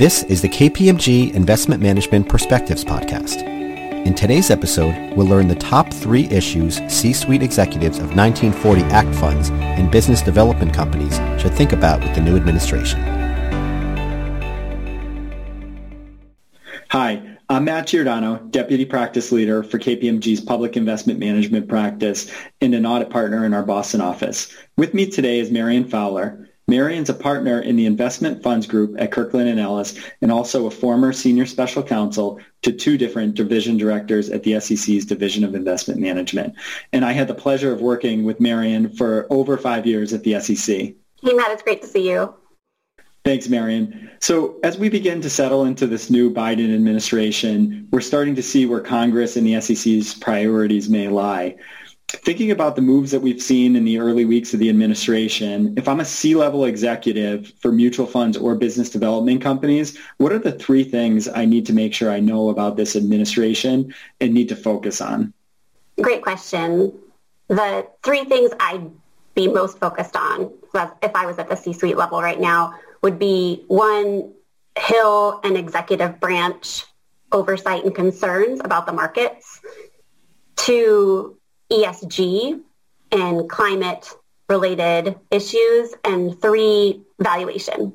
This is the KPMG Investment Management Perspectives Podcast. In today's episode, we'll learn the top three issues C-suite executives of 1940 Act funds and business development companies should think about with the new administration. Hi, I'm Matt Giordano, Deputy Practice Leader for KPMG's Public Investment Management Practice and an audit partner in our Boston office. With me today is Marian Fowler. Marian's a partner in the investment funds group at Kirkland and Ellis and also a former senior special counsel to two different division directors at the SEC's Division of Investment Management. And I had the pleasure of working with Marian for over 5 years at the SEC. Hey, Matt, it's great to see you. Thanks, Marian. So as we begin to settle into this new Biden administration, we're starting to see where Congress and the SEC's priorities may lie. Thinking about the moves that we've seen in the early weeks of the administration, if I'm a C-level executive for mutual funds or business development companies, what are the three things I need to make sure I know about this administration and need to focus on? Great question. The three things I'd be most focused on if I was at the C-suite level right now would be, one, Hill and executive branch oversight and concerns about the markets. Two, ESG and climate-related issues, and three, valuation.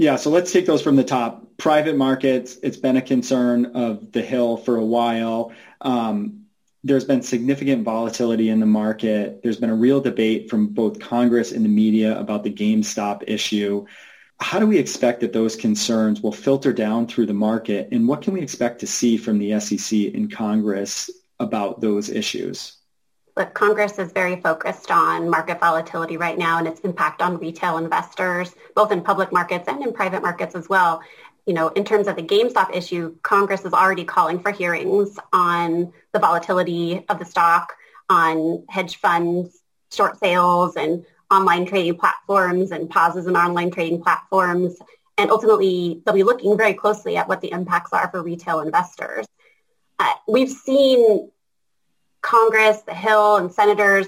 Yeah, so let's take those from the top. Private markets, it's been a concern of the Hill for a while. There's been significant volatility in the market. There's been a real debate from both Congress and the media about the GameStop issue. How do we expect that those concerns will filter down through the market, and what can we expect to see from the SEC and Congress about those issues? Look, Congress is very focused on market volatility right now and its impact on retail investors, both in public markets and in private markets as well. You know, in terms of the GameStop issue, Congress is already calling for hearings on the volatility of the stock, on hedge funds, short sales, and online trading platforms, and pauses in online trading platforms. And ultimately, they'll be looking very closely at what the impacts are for retail investors. We've seen Congress, the Hill, and senators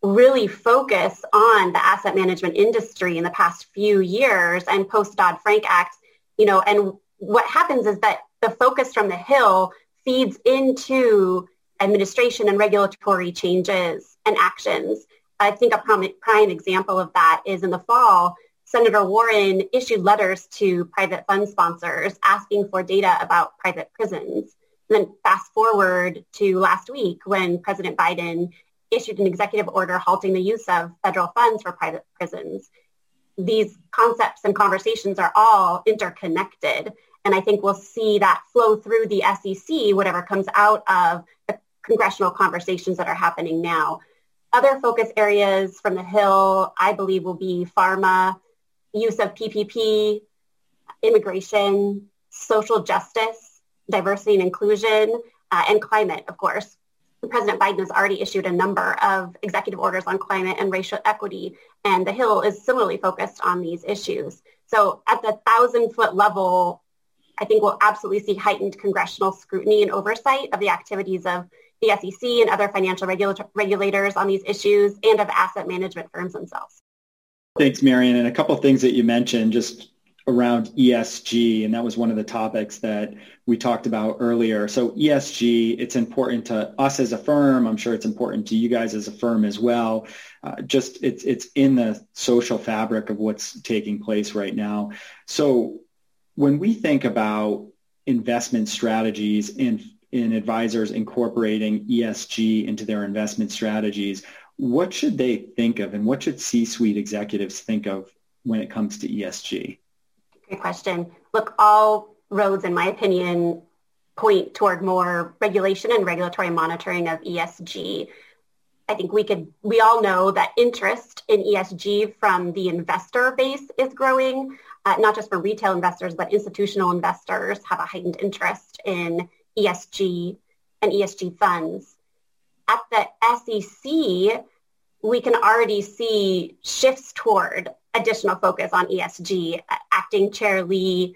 really focus on the asset management industry in the past few years and post Dodd-Frank Act, you know, and what happens is that the focus from the Hill feeds into administration and regulatory changes and actions. I think a prime example of that is in the fall, Senator Warren issued letters to private fund sponsors asking for data about private prisons. And then fast forward to last week when President Biden issued an executive order halting the use of federal funds for private prisons. These concepts and conversations are all interconnected. And I think we'll see that flow through the SEC, whatever comes out of the congressional conversations that are happening now. Other focus areas from the Hill, I believe, will be pharma, use of PPP, immigration, social justice, diversity and inclusion, and climate, of course. President Biden has already issued a number of executive orders on climate and racial equity, and the Hill is similarly focused on these issues. So at the 1,000-foot level, I think we'll absolutely see heightened congressional scrutiny and oversight of the activities of the SEC and other financial regulators on these issues and of asset management firms themselves. Thanks, Marian. And a couple of things that you mentioned, just around ESG, and that was one of the topics that we talked about earlier. So ESG, it's important to us as a firm. I'm sure it's important to you guys as a firm as well. It's in the social fabric of what's taking place right now. So when we think about investment strategies in advisors incorporating ESG into their investment strategies, what should they think of and what should C-suite executives think of when it comes to ESG? Good question. Look, all roads, in my opinion, point toward more regulation and regulatory monitoring of ESG. I think we all know that interest in ESG from the investor base is growing, not just for retail investors, but institutional investors have a heightened interest in ESG and ESG funds. At the SEC, we can already see shifts toward additional focus on ESG. Acting Chair Lee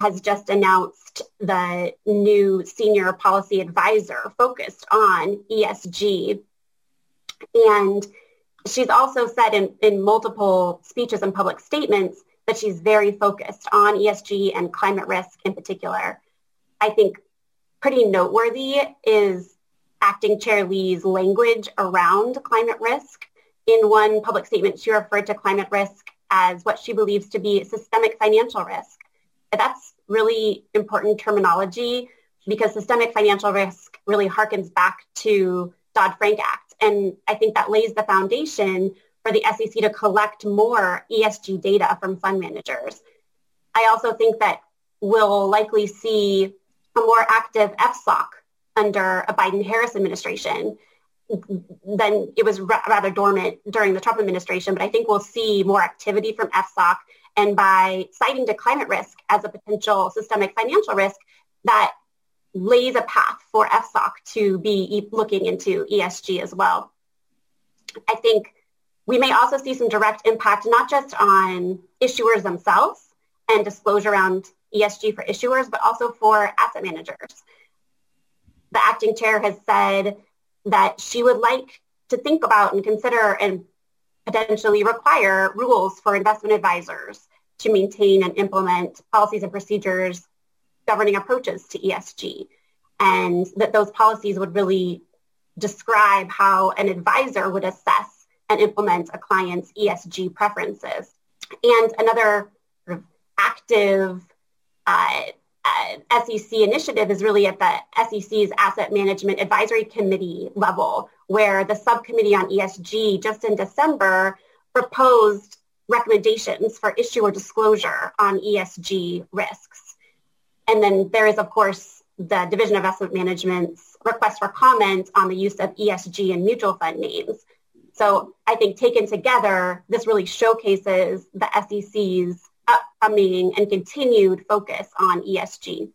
has just announced the new senior policy advisor focused on ESG. And she's also said in multiple speeches and public statements but she's very focused on ESG and climate risk in particular. I think pretty noteworthy is Acting Chair Lee's language around climate risk. In one public statement, she referred to climate risk as what she believes to be systemic financial risk. That's really important terminology because systemic financial risk really harkens back to Dodd-Frank Act. And I think that lays the foundation for the SEC to collect more ESG data from fund managers. I also think that we'll likely see a more active FSOC under a Biden-Harris administration than it was rather dormant during the Trump administration. But I think we'll see more activity from FSOC. And by citing to climate risk as a potential systemic financial risk, that lays a path for FSOC to be looking into ESG as well. I think we may also see some direct impact, not just on issuers themselves and disclosure around ESG for issuers, but also for asset managers. The acting chair has said that she would like to think about and consider and potentially require rules for investment advisors to maintain and implement policies and procedures governing approaches to ESG, and that those policies would really describe how an advisor would assess and implement a client's ESG preferences. And another active SEC initiative is really at the SEC's Asset Management Advisory Committee level, where the subcommittee on ESG just in December proposed recommendations for issuer disclosure on ESG risks. And then there is, of course, the Division of Investment Management's request for comment on the use of ESG in mutual fund names. So I think taken together, this really showcases the SEC's upcoming and continued focus on ESG.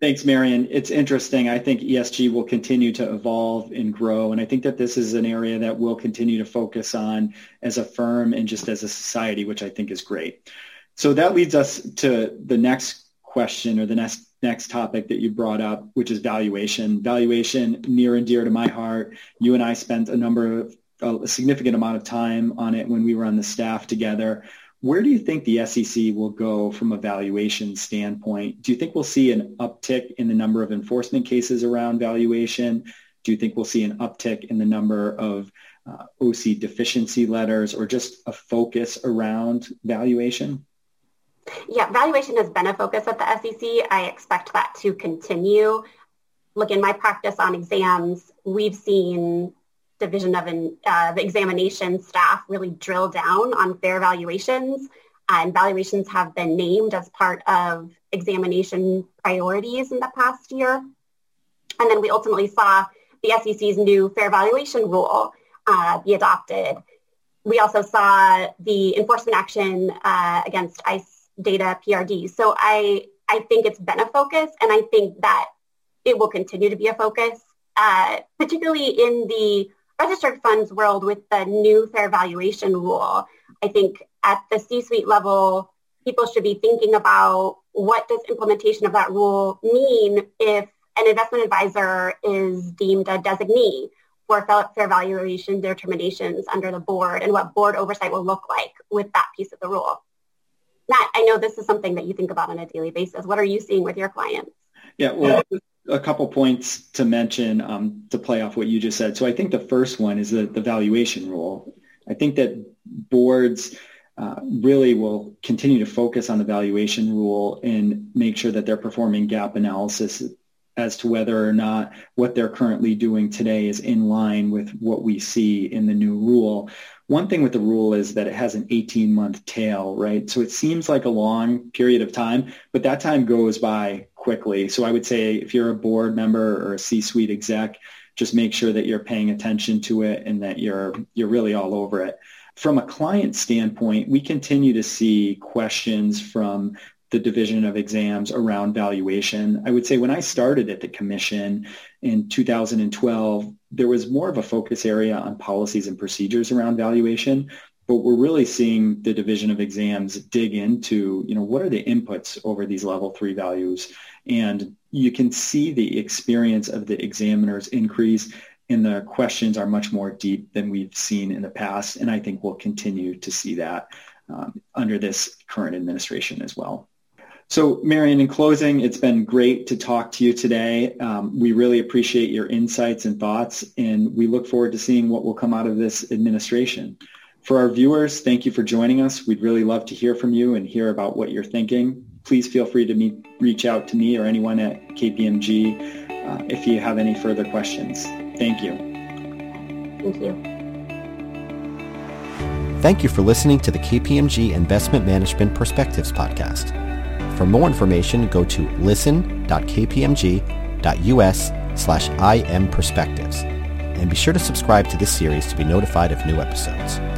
Thanks, Marian. It's interesting. I think ESG will continue to evolve and grow. And I think that this is an area that we'll continue to focus on as a firm and just as a society, which I think is great. So that leads us to the next question or the next topic that you brought up, which is valuation. Valuation, near and dear to my heart. You and I spent a significant amount of time on it when we were on the staff together. Where do you think the SEC will go from a valuation standpoint? Do you think we'll see an uptick in the number of enforcement cases around valuation? Do you think we'll see an uptick in the number of OC deficiency letters or just a focus around valuation? Yeah, valuation has been a focus at the SEC. I expect that to continue. Look, in my practice on exams, we've seen Division of the Examination staff really drill down on fair valuations, and valuations have been named as part of examination priorities in the past year. And then we ultimately saw the SEC's new fair valuation rule be adopted. We also saw the enforcement action against ICE data PRD. So I think it's been a focus, and I think that it will continue to be a focus, particularly in the registered funds world with the new fair valuation rule. I think at the C-suite level, people should be thinking about what does implementation of that rule mean if an investment advisor is deemed a designee for fair valuation determinations under the board, and what board oversight will look like with that piece of the rule. Matt, I know this is something that you think about on a daily basis. What are you seeing with your clients? Yeah, well, a couple points to mention to play off what you just said. So I think the first one is the valuation rule. I think that boards really will continue to focus on the valuation rule and make sure that they're performing gap analysis as to whether or not what they're currently doing today is in line with what we see in the new rule. One thing with the rule is that it has an 18-month tail, right? So it seems like a long period of time, but that time goes by quickly. So I would say if you're a board member or a C-suite exec, just make sure that you're paying attention to it and that you're really all over it. From a client standpoint, we continue to see questions from the Division of Exams around valuation. I would say when I started at the commission in 2012, there was more of a focus area on policies and procedures around valuation. But we're really seeing the Division of Exams dig into, what are the inputs over these level 3 values? And you can see the experience of the examiners increase, and the questions are much more deep than we've seen in the past. And I think we'll continue to see that. under this current administration as well. So, Marian, in closing, it's been great to talk to you today. We really appreciate your insights and thoughts, and we look forward to seeing what will come out of this administration. For our viewers, thank you for joining us. We'd really love to hear from you and hear about what you're thinking. Please feel free to reach out to me or anyone at KPMG if you have any further questions. Thank you. Thank you. Thank you for listening to the KPMG Investment Management Perspectives podcast. For more information, go to listen.kpmg.us/imperspectives and be sure to subscribe to this series to be notified of new episodes.